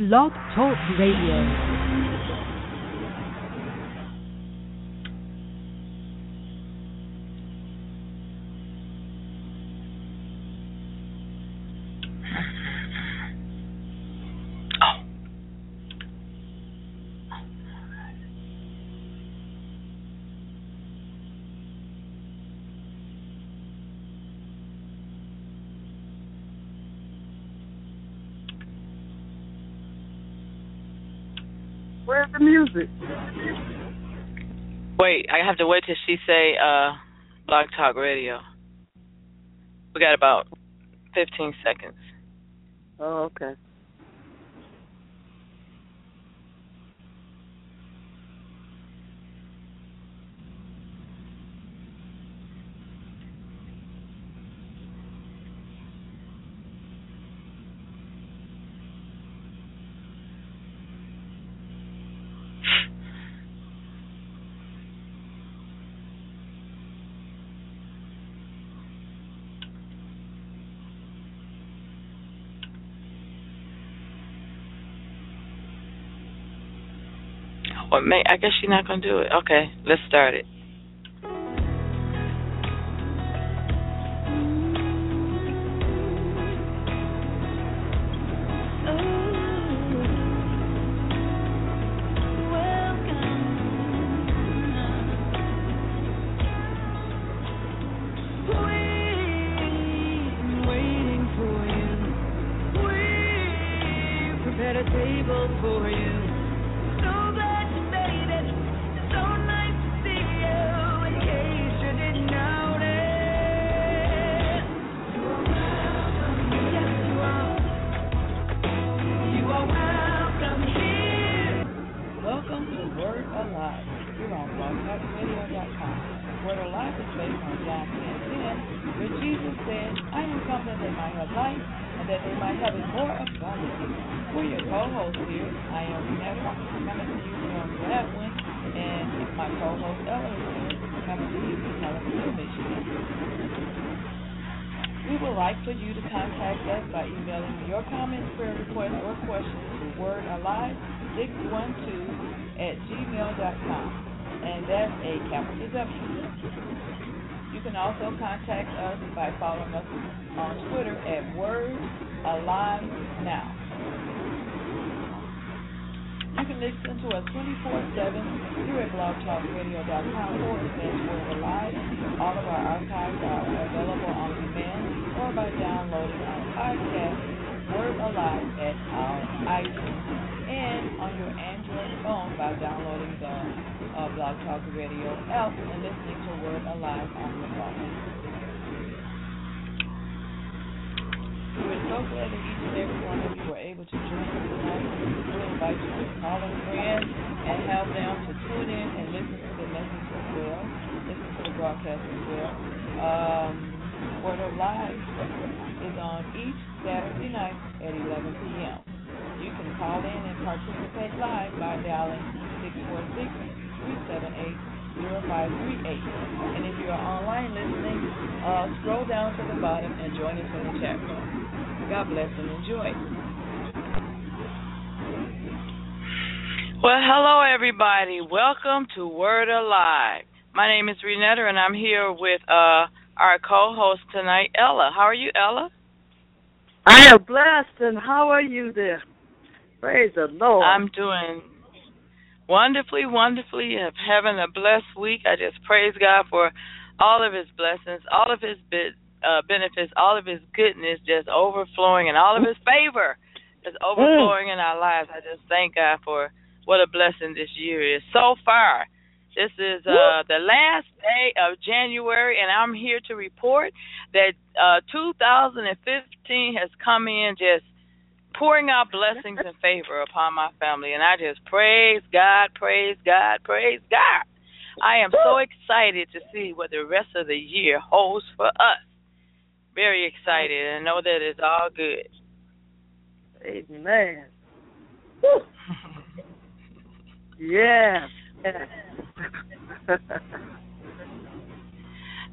Blog Talk Radio. Where's the music? Wait, I have to wait till she say Blog Talk Radio. We got about 15 seconds. Oh, okay. Or I guess she's not going to do it. Okay, let's start it. Everybody, welcome to Word Alive. My name is Renetta, and I'm here with our co-host tonight, Ella. How are you, Ella? I am blessed, and how are you there? Praise the Lord. I'm doing wonderfully, wonderfully. I'm having a blessed week. I just praise God for all of His blessings, all of His benefits, all of His goodness just overflowing, and all of His favor just overflowing in our lives. I just thank God for what a blessing this year is so far. This is the last day of January, and I'm here to report that 2015 has come in just pouring out blessings and favor upon my family. And I just praise God, praise God, praise God. I am so excited to see what the rest of the year holds for us. Very excited and know that it's all good. Amen. Yeah.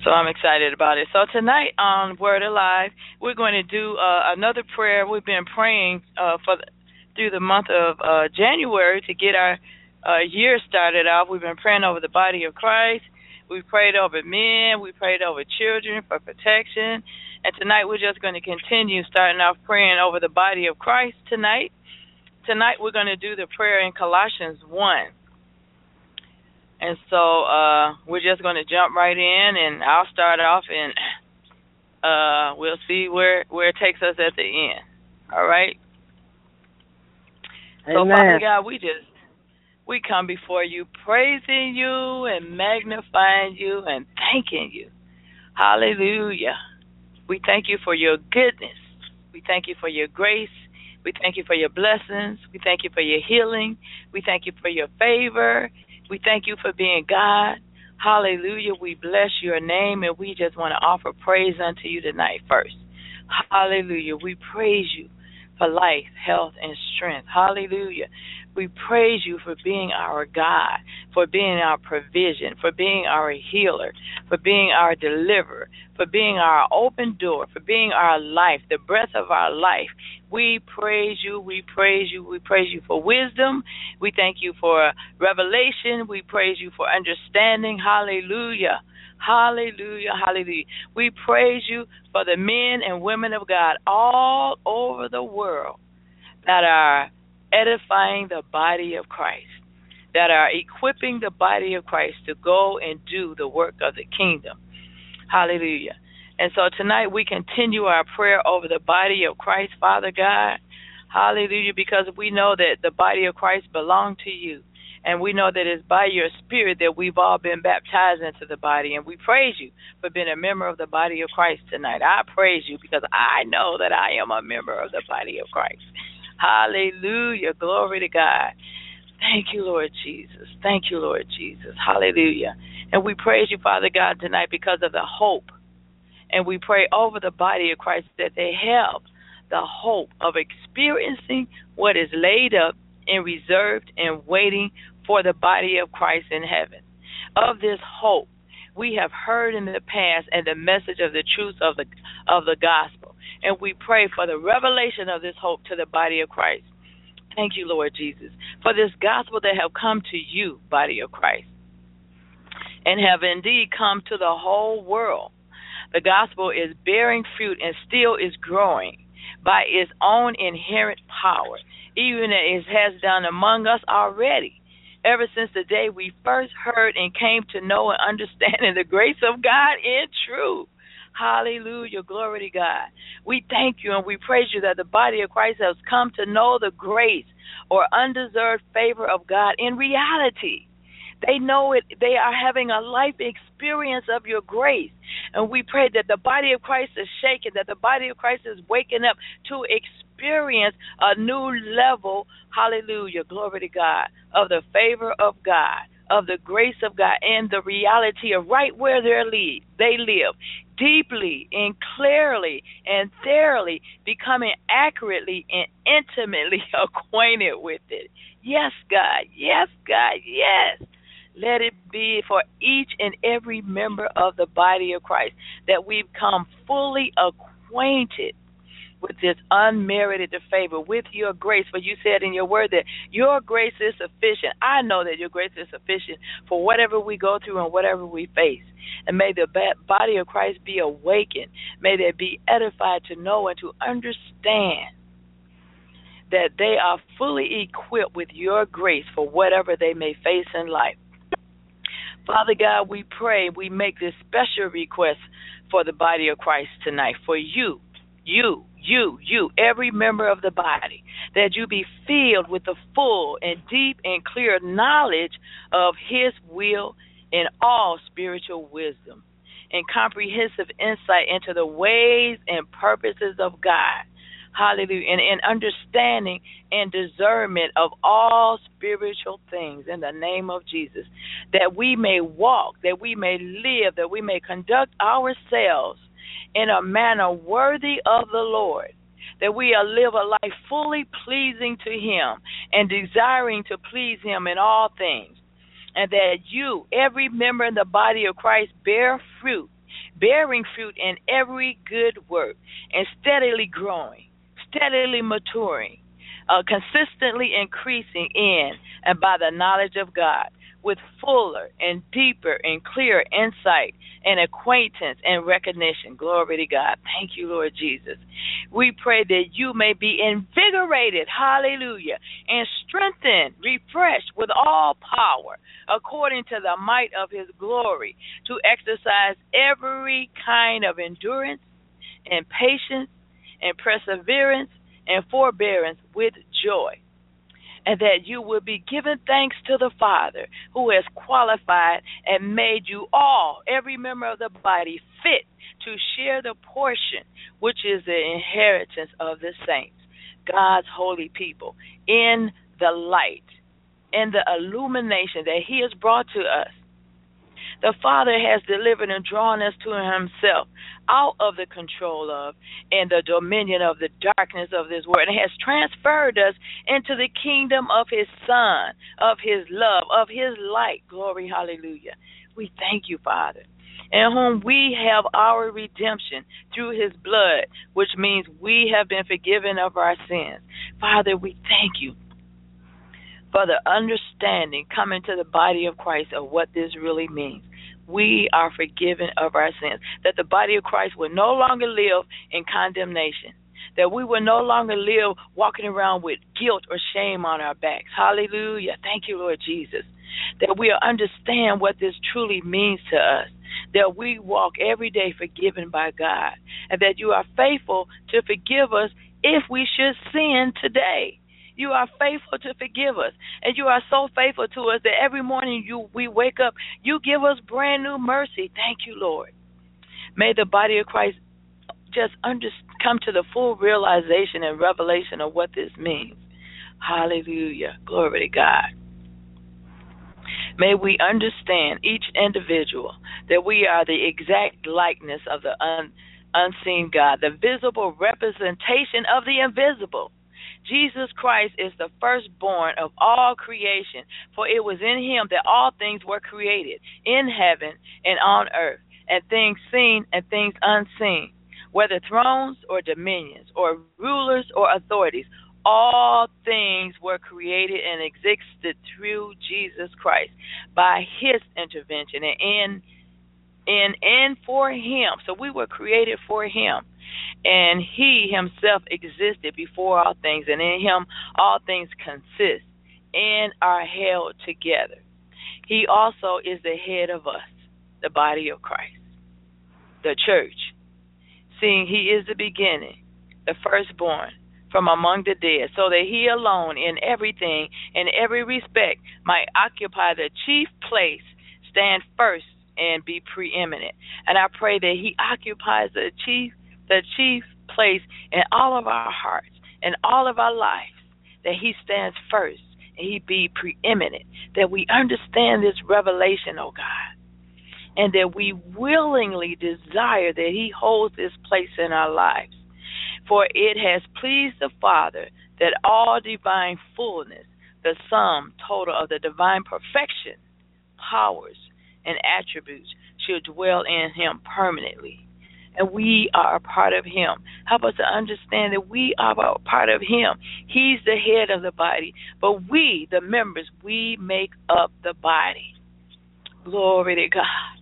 So I'm excited about it. So tonight on Word Alive, we're going to do another prayer. We've been praying through the month of January to get our year started off. We've been praying over the body of Christ. We prayed over men. We prayed over children for protection. And tonight we're just going to continue starting off praying over the body of Christ tonight. Tonight we're going to do the prayer in Colossians 1. And so we're just going to jump right in, and I'll start off, and we'll see where it takes us at the end. All right? Amen. So, Father God, we come before you praising you and magnifying you and thanking you. Hallelujah. We thank you for your goodness. We thank you for your grace. We thank you for your blessings. We thank you for your healing. We thank you for your favor. We thank you for being God. Hallelujah. We bless your name, and we just want to offer praise unto you tonight first. Hallelujah. We praise you for life, health, and strength. Hallelujah. We praise you for being our God, for being our provision, for being our healer, for being our deliverer, for being our open door, for being our life, the breath of our life. We praise you, we praise you, we praise you for wisdom. We thank you for revelation. We praise you for understanding. Hallelujah. Hallelujah, hallelujah. We praise you for the men and women of God all over the world that are edifying the body of Christ, that are equipping the body of Christ to go and do the work of the kingdom. Hallelujah. And so tonight we continue our prayer over the body of Christ, Father God. Hallelujah, because we know that the body of Christ belongs to you. And we know that it's by your spirit that we've all been baptized into the body. And we praise you for being a member of the body of Christ tonight. I praise you because I know that I am a member of the body of Christ. Hallelujah. Glory to God. Thank you, Lord Jesus. Thank you, Lord Jesus. Hallelujah. And we praise you, Father God, tonight because of the hope. And we pray over the body of Christ that they have the hope of experiencing what is laid up and reserved and waiting for the body of Christ in heaven. Of this hope, we have heard in the past and the message of the truth of the gospel. And we pray for the revelation of this hope to the body of Christ. Thank you, Lord Jesus, for this gospel that have come to you, body of Christ, and have indeed come to the whole world. The gospel is bearing fruit and still is growing by its own inherent power, even as it has done among us already, ever since the day we first heard and came to know and understand the grace of God in truth. Hallelujah. Glory to God. We thank you and we praise you that the body of Christ has come to know the grace or undeserved favor of God in reality. They know it. They are having a life experience of your grace. And we pray that the body of Christ is shaken, that the body of Christ is waking up to experience a new level, hallelujah, glory to God, of the favor of God, of the grace of God, and the reality of right where they live, deeply and clearly and thoroughly, becoming accurately and intimately acquainted with it. Yes, God, yes, God, yes. Let it be for each and every member of the body of Christ that we become fully acquainted with this unmerited favor, with your grace. For you said in your word that your grace is sufficient. I know that your grace is sufficient for whatever we go through and whatever we face. And may the body of Christ be awakened. May they be edified to know and to understand that they are fully equipped with your grace for whatever they may face in life. Father God, we pray, we make this special request for the body of Christ tonight, for you, every member of the body, that you be filled with the full and deep and clear knowledge of his will in all spiritual wisdom and comprehensive insight into the ways and purposes of God. Hallelujah. And understanding and discernment of all spiritual things in the name of Jesus, that we may walk, that we may live, that we may conduct ourselves in a manner worthy of the Lord, that we live a life fully pleasing to Him and desiring to please Him in all things, and that you, every member in the body of Christ, bear fruit, bearing fruit in every good work, and steadily growing, steadily maturing, consistently increasing in and by the knowledge of God, with fuller and deeper and clearer insight and acquaintance and recognition. Glory to God. Thank you, Lord Jesus. We pray that you may be invigorated, hallelujah, and strengthened, refreshed with all power according to the might of His glory, to exercise every kind of endurance and patience and perseverance and forbearance with joy, and that you will be given thanks to the Father, who has qualified and made you all, every member of the body, fit to share the portion which is the inheritance of the saints, God's holy people, in the light, in the illumination that He has brought to us. The Father has delivered and drawn us to Himself out of the control of and the dominion of the darkness of this world, and has transferred us into the kingdom of His Son, of His love, of His light. Glory, hallelujah. We thank you, Father, in whom we have our redemption through His blood, which means we have been forgiven of our sins. Father, we thank you for the understanding coming to the body of Christ of what this really means. We are forgiven of our sins, that the body of Christ will no longer live in condemnation, that we will no longer live walking around with guilt or shame on our backs. Hallelujah. Thank you, Lord Jesus, that we'll understand what this truly means to us, that we walk every day forgiven by God, and that you are faithful to forgive us if we should sin today. You are faithful to forgive us, and you are so faithful to us that every morning we wake up, you give us brand new mercy. Thank you, Lord. May the body of Christ just come to the full realization and revelation of what this means. Hallelujah. Glory to God. May we understand, each individual, that we are the exact likeness of the unseen God, the visible representation of the invisible. Jesus Christ is the firstborn of all creation, for it was in Him that all things were created, in heaven and on earth, and things seen and things unseen, whether thrones or dominions or rulers or authorities. All things were created and existed through Jesus Christ by His intervention and in for Him. So we were created for Him. And He Himself existed before all things, and in Him all things consist and are held together. He also is the head of us, the body of Christ, the church, seeing He is the beginning, the firstborn from among the dead, so that He alone in everything, in every respect, might occupy the chief place, stand first, and be preeminent. And I pray that He occupies the chief place in all of our hearts and all of our lives, that He stands first and He be preeminent, that we understand this revelation, oh God, and that we willingly desire that He holds this place in our lives. For it has pleased the Father that all divine fullness, the sum total of the divine perfection, powers, and attributes should dwell in Him permanently. And we are a part of Him. Help us to understand that we are a part of Him. He's the head of the body, but we, the members, we make up the body. Glory to God.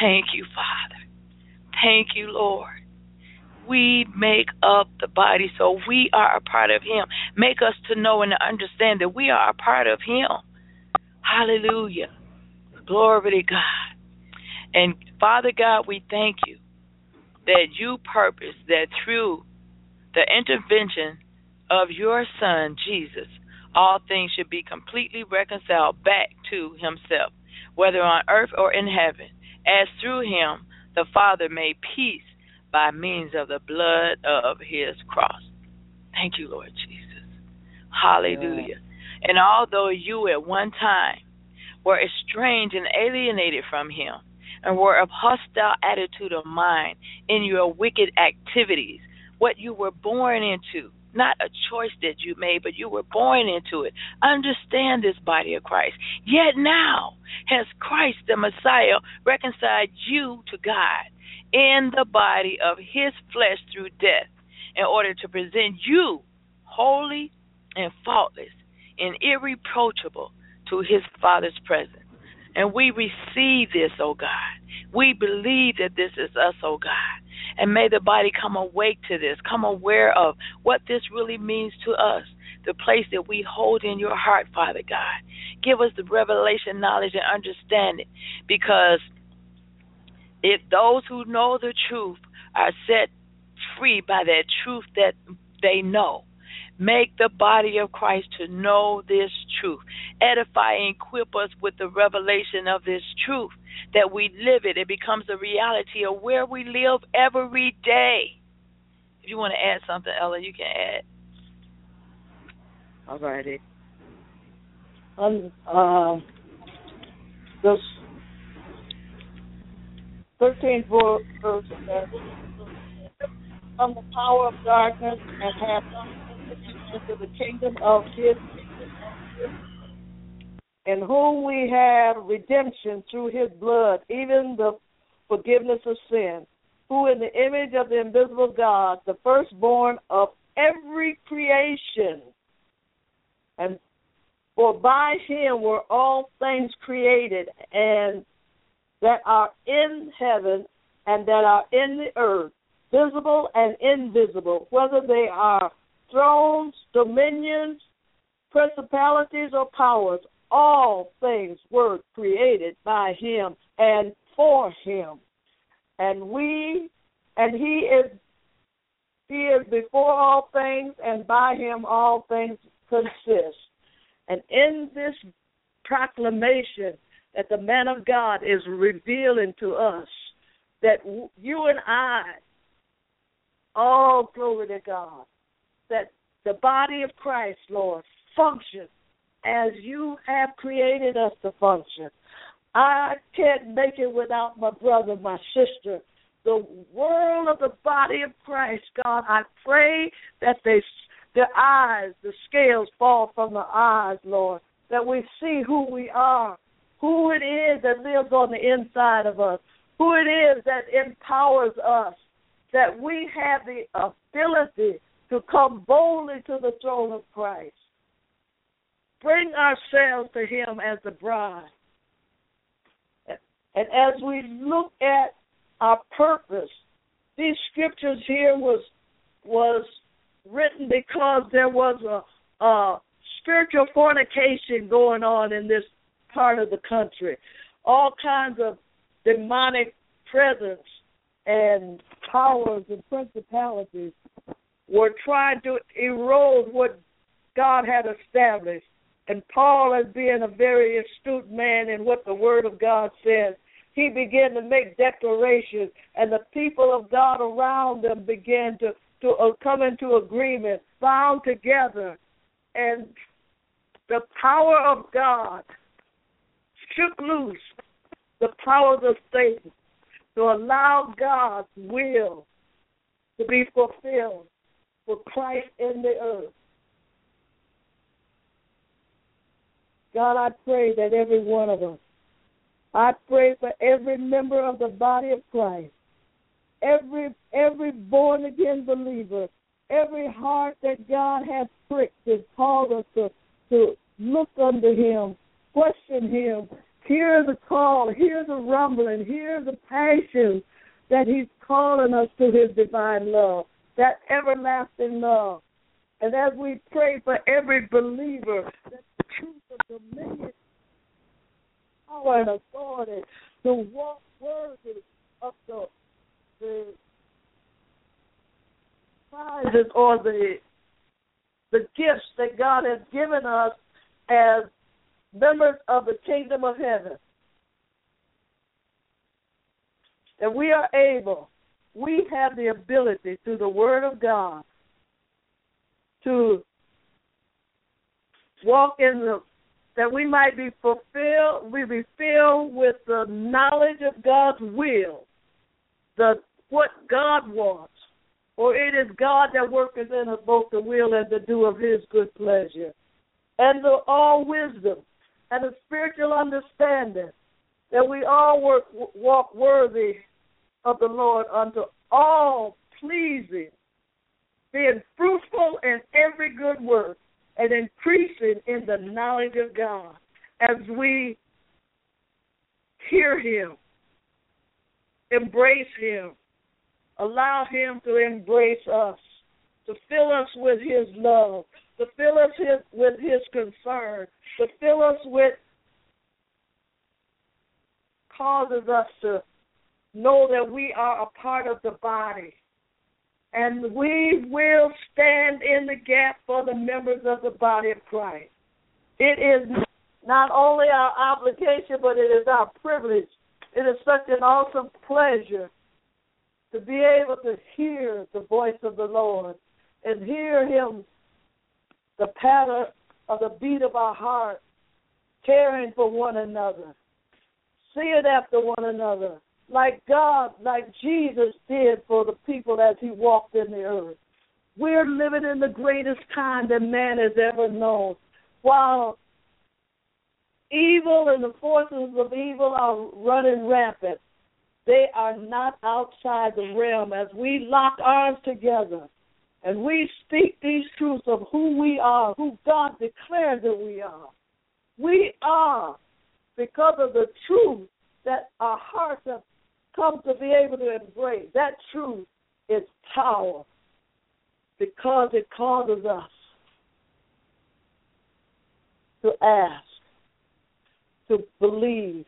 Thank you, Father. Thank you, Lord. We make up the body, so we are a part of Him. Make us to know and to understand that we are a part of Him. Hallelujah. Glory to God. And Father God, we thank you that you purpose that through the intervention of your Son, Jesus, all things should be completely reconciled back to Himself, whether on earth or in heaven, as through Him the Father made peace by means of the blood of His cross. Thank you, Lord Jesus. Hallelujah. Yeah. And although you at one time were estranged and alienated from him and were of hostile attitude of mind in your wicked activities, what you were born into, not a choice that you made, but you were born into it. Understand this, body of Christ. Yet now has Christ the Messiah reconciled you to God in the body of his flesh through death, in order to present you holy and faultless and irreproachable to his Father's presence. And we receive this, O God. We believe that this is us, O God. And may the body come awake to this, come aware of what this really means to us, the place that we hold in your heart, Father God. Give us the revelation, knowledge, and understanding, because if those who know the truth are set free by that truth that they know, make the body of Christ to know this truth. Edify and equip us with the revelation of this truth, that we live it. It becomes a reality of where we live every day. If you want to add something, Ella, you can add. All righty. This 13th verse says, from the power of darkness and have into the kingdom of his, in whom we have redemption through his blood, even the forgiveness of sin, who in the image of the invisible God, the firstborn of every creation, and for by him were all things created, and that are in heaven and that are in the earth, visible and invisible, whether they are thrones, dominions, principalities, or powers, all things were created by him and for him. And he is before all things, and by him all things consist. And in this proclamation that the man of God is revealing to us, that you and I, all glory to God, that the body of Christ, Lord, functions as you have created us to function. I can't make it without my brother, my sister. The world of the body of Christ, God, I pray that the eyes, the scales fall from the eyes, Lord, that we see who we are, who it is that lives on the inside of us, who it is that empowers us, that we have the ability to come boldly to the throne of Christ. Bring ourselves to him as the bride. And as we look at our purpose, these scriptures here was written because there was a spiritual fornication going on in this part of the country. All kinds of demonic presence and powers and principalities were trying to erode what God had established. And Paul, as being a very astute man in what the Word of God says, he began to make declarations, and the people of God around them began to come into agreement, bound together. And the power of God shook loose the powers of Satan to allow God's will to be fulfilled for Christ in the earth. God, I pray that every one of us, I pray for every member of the body of Christ, every born-again believer, every heart that God has pricked and called us to look unto him, question him, hear the call, hear the rumbling, hear the passion that he's calling us to his divine love, that everlasting love. And as we pray for every believer, that the truth of dominion, power, and authority to walk worthy of the prizes or the gifts that God has given us as members of the kingdom of heaven. That we are able, we have the ability through the Word of God to walk in the, that we might be fulfilled, we be filled with the knowledge of God's will, what God wants. For it is God that worketh in us both the will and the do of his good pleasure, and the all wisdom and the spiritual understanding, that we all walk worthy of the Lord unto all pleasing, being fruitful in every good work, and increasing in the knowledge of God as we hear him, embrace him, allow him to embrace us, to fill us with his love, to fill us with his concern, to fill us with, causes us to know that we are a part of the body. And we will stand in the gap for the members of the body of Christ. It is not only our obligation, but it is our privilege. It is such an awesome pleasure to be able to hear the voice of the Lord and hear him, the patter of the beat of our heart, caring for one another, seeing after one another, like God, like Jesus did for the people as he walked in the earth. We're living in the greatest time that man has ever known. While evil and the forces of evil are running rampant, they are not outside the realm. As we lock arms together and we speak these truths of who we are, who God declares that we are, because of the truth that our hearts have come to be able to embrace. That truth is power, because it causes us to ask, to believe,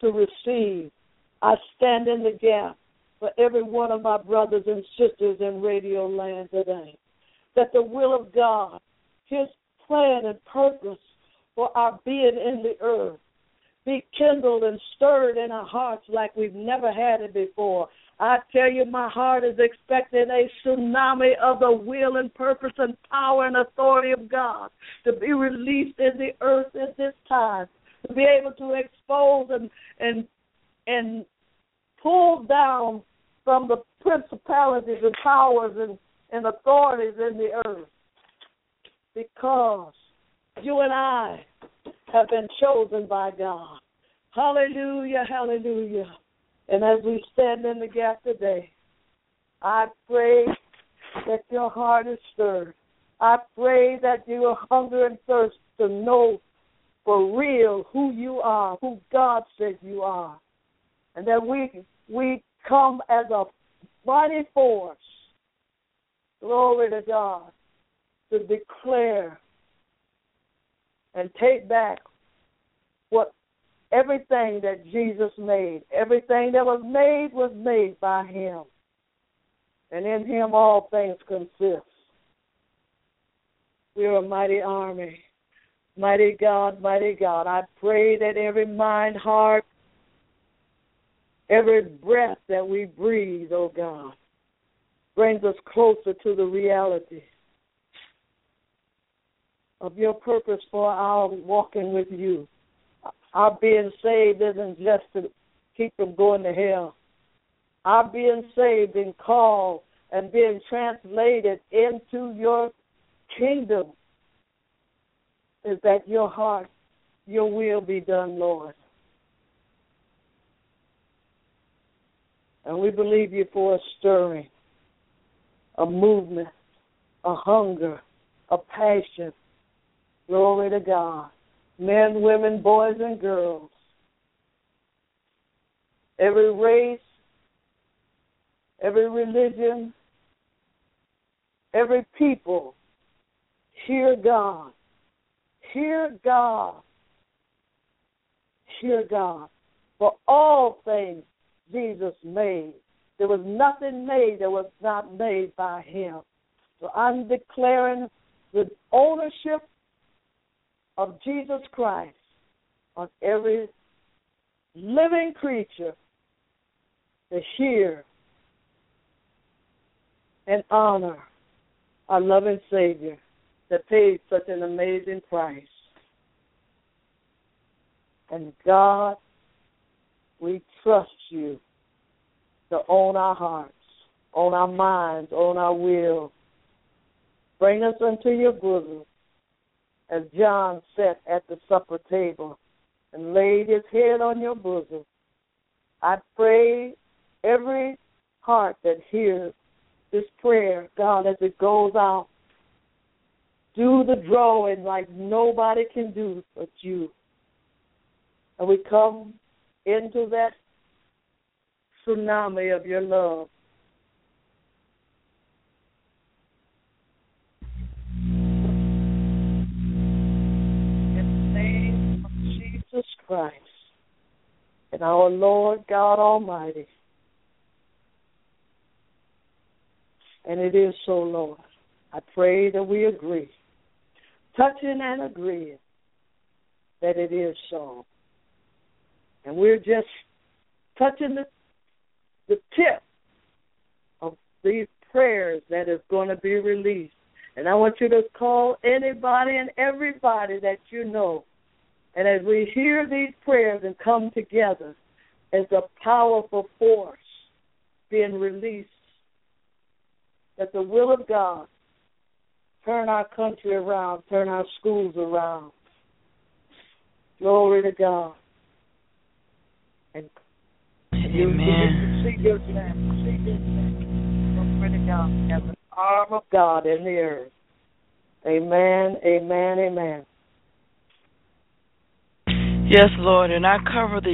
to receive. I stand in the gap for every one of my brothers and sisters in Radio Land today, that the will of God, his plan and purpose for our being in the earth, be kindled and stirred in our hearts like we've never had it before. I tell you, my heart is expecting a tsunami of the will and purpose and power and authority of God to be released in the earth at this time, to be able to expose and pull down from the principalities and powers and authorities in the earth, because you and I have been chosen by God. Hallelujah, hallelujah. And as we stand in the gap today, I pray that your heart is stirred. I pray that you are hunger and thirst to know for real who you are, who God says you are, and that we come as a mighty force, glory to God, to declare and take back what everything that Jesus made. Everything that was made by him. And in him all things consist. We are a mighty army. Mighty God, mighty God. I pray that every mind, heart, every breath that we breathe, oh God, brings us closer to the reality of your purpose for our walking with you. Our being saved isn't just to keep from going to hell. Our being saved and called and being translated into your kingdom is that your heart, your will be done, Lord. And we believe you for a stirring, a movement, a hunger, a passion. Glory to God. Men, women, boys, and girls. Every race, every religion, every people, hear God. Hear God. Hear God. For all things Jesus made. There was nothing made that was not made by him. So I'm declaring the ownership of Jesus Christ on every living creature to hear and honor our loving Savior that paid such an amazing price. And God, we trust you to own our hearts, own our minds, own our will. Bring us unto your bosom, as John sat at the supper table and laid his head on your bosom. I pray every heart that hears this prayer, God, as it goes out, do the drawing like nobody can do but you. And we come into that tsunami of your love. In the name of Jesus Christ and our Lord God Almighty. And it is so, Lord. I pray that we agree, touching and agreeing, that it is so. And we're just touching the tip of these prayers that is going to be released. And I want you to call anybody and everybody that you know. And as we hear these prayers and come together, as a powerful force being released, that the will of God turn our country around, turn our schools around. Glory to God. And amen. You see your example. See your example. Glory to God. As an arm of God in the earth. Amen, amen, amen. Yes, Lord, and I cover the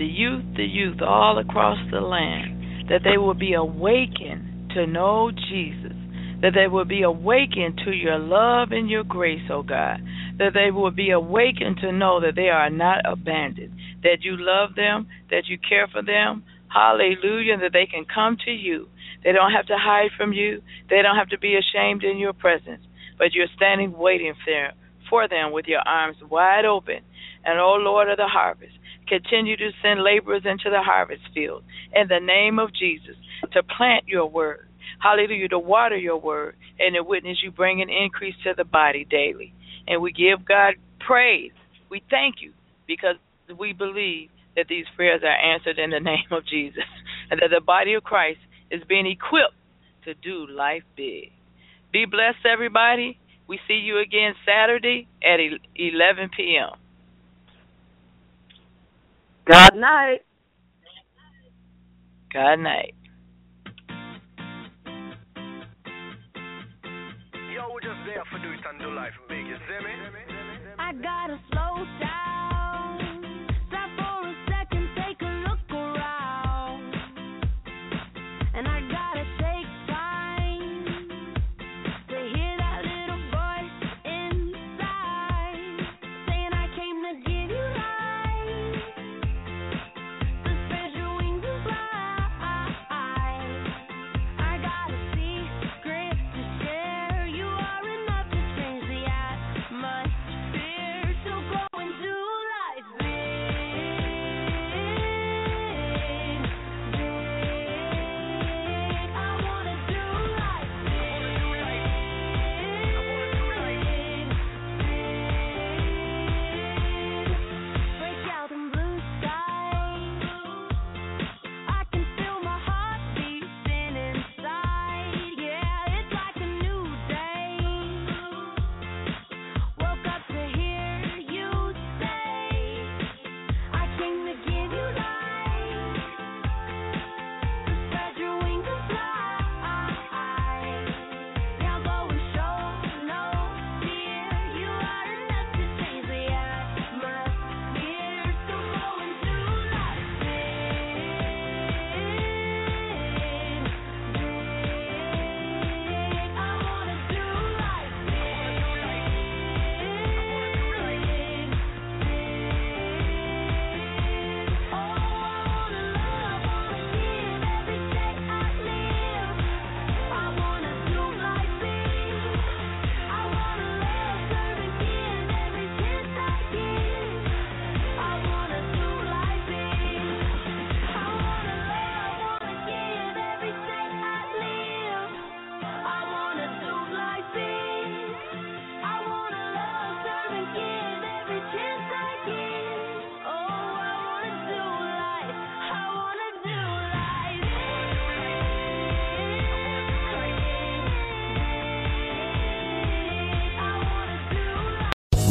youth all across the land, that they will be awakened to know Jesus, that they will be awakened to your love and your grace, oh God, that they will be awakened to know that they are not abandoned, that you love them, that you care for them, hallelujah, that they can come to you. They don't have to hide from you. They don't have to be ashamed in your presence, but you're standing waiting for them with your arms wide open. And, oh, Lord of the harvest, continue to send laborers into the harvest field in the name of Jesus to plant your word. Hallelujah, to water your word and to witness you bring an increase to the body daily. And we give God praise. We thank you because we believe that these prayers are answered in the name of Jesus and that the body of Christ is being equipped to do life big. Be blessed, everybody. We see you again Saturday at 11 p.m. God night. God night. I gotta slow down, stop for a second, take a look around, and I gotta take time to hear that little voice inside, saying I came to give you life, the special wings of life. I got a secret to share. You are enough to change the atmosphere, so go and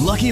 Lucky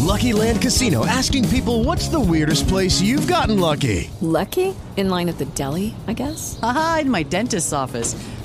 Lucky Land Casino, asking people, what's the weirdest place you've gotten lucky? Lucky? In line at the deli, I guess? Aha, in my dentist's office.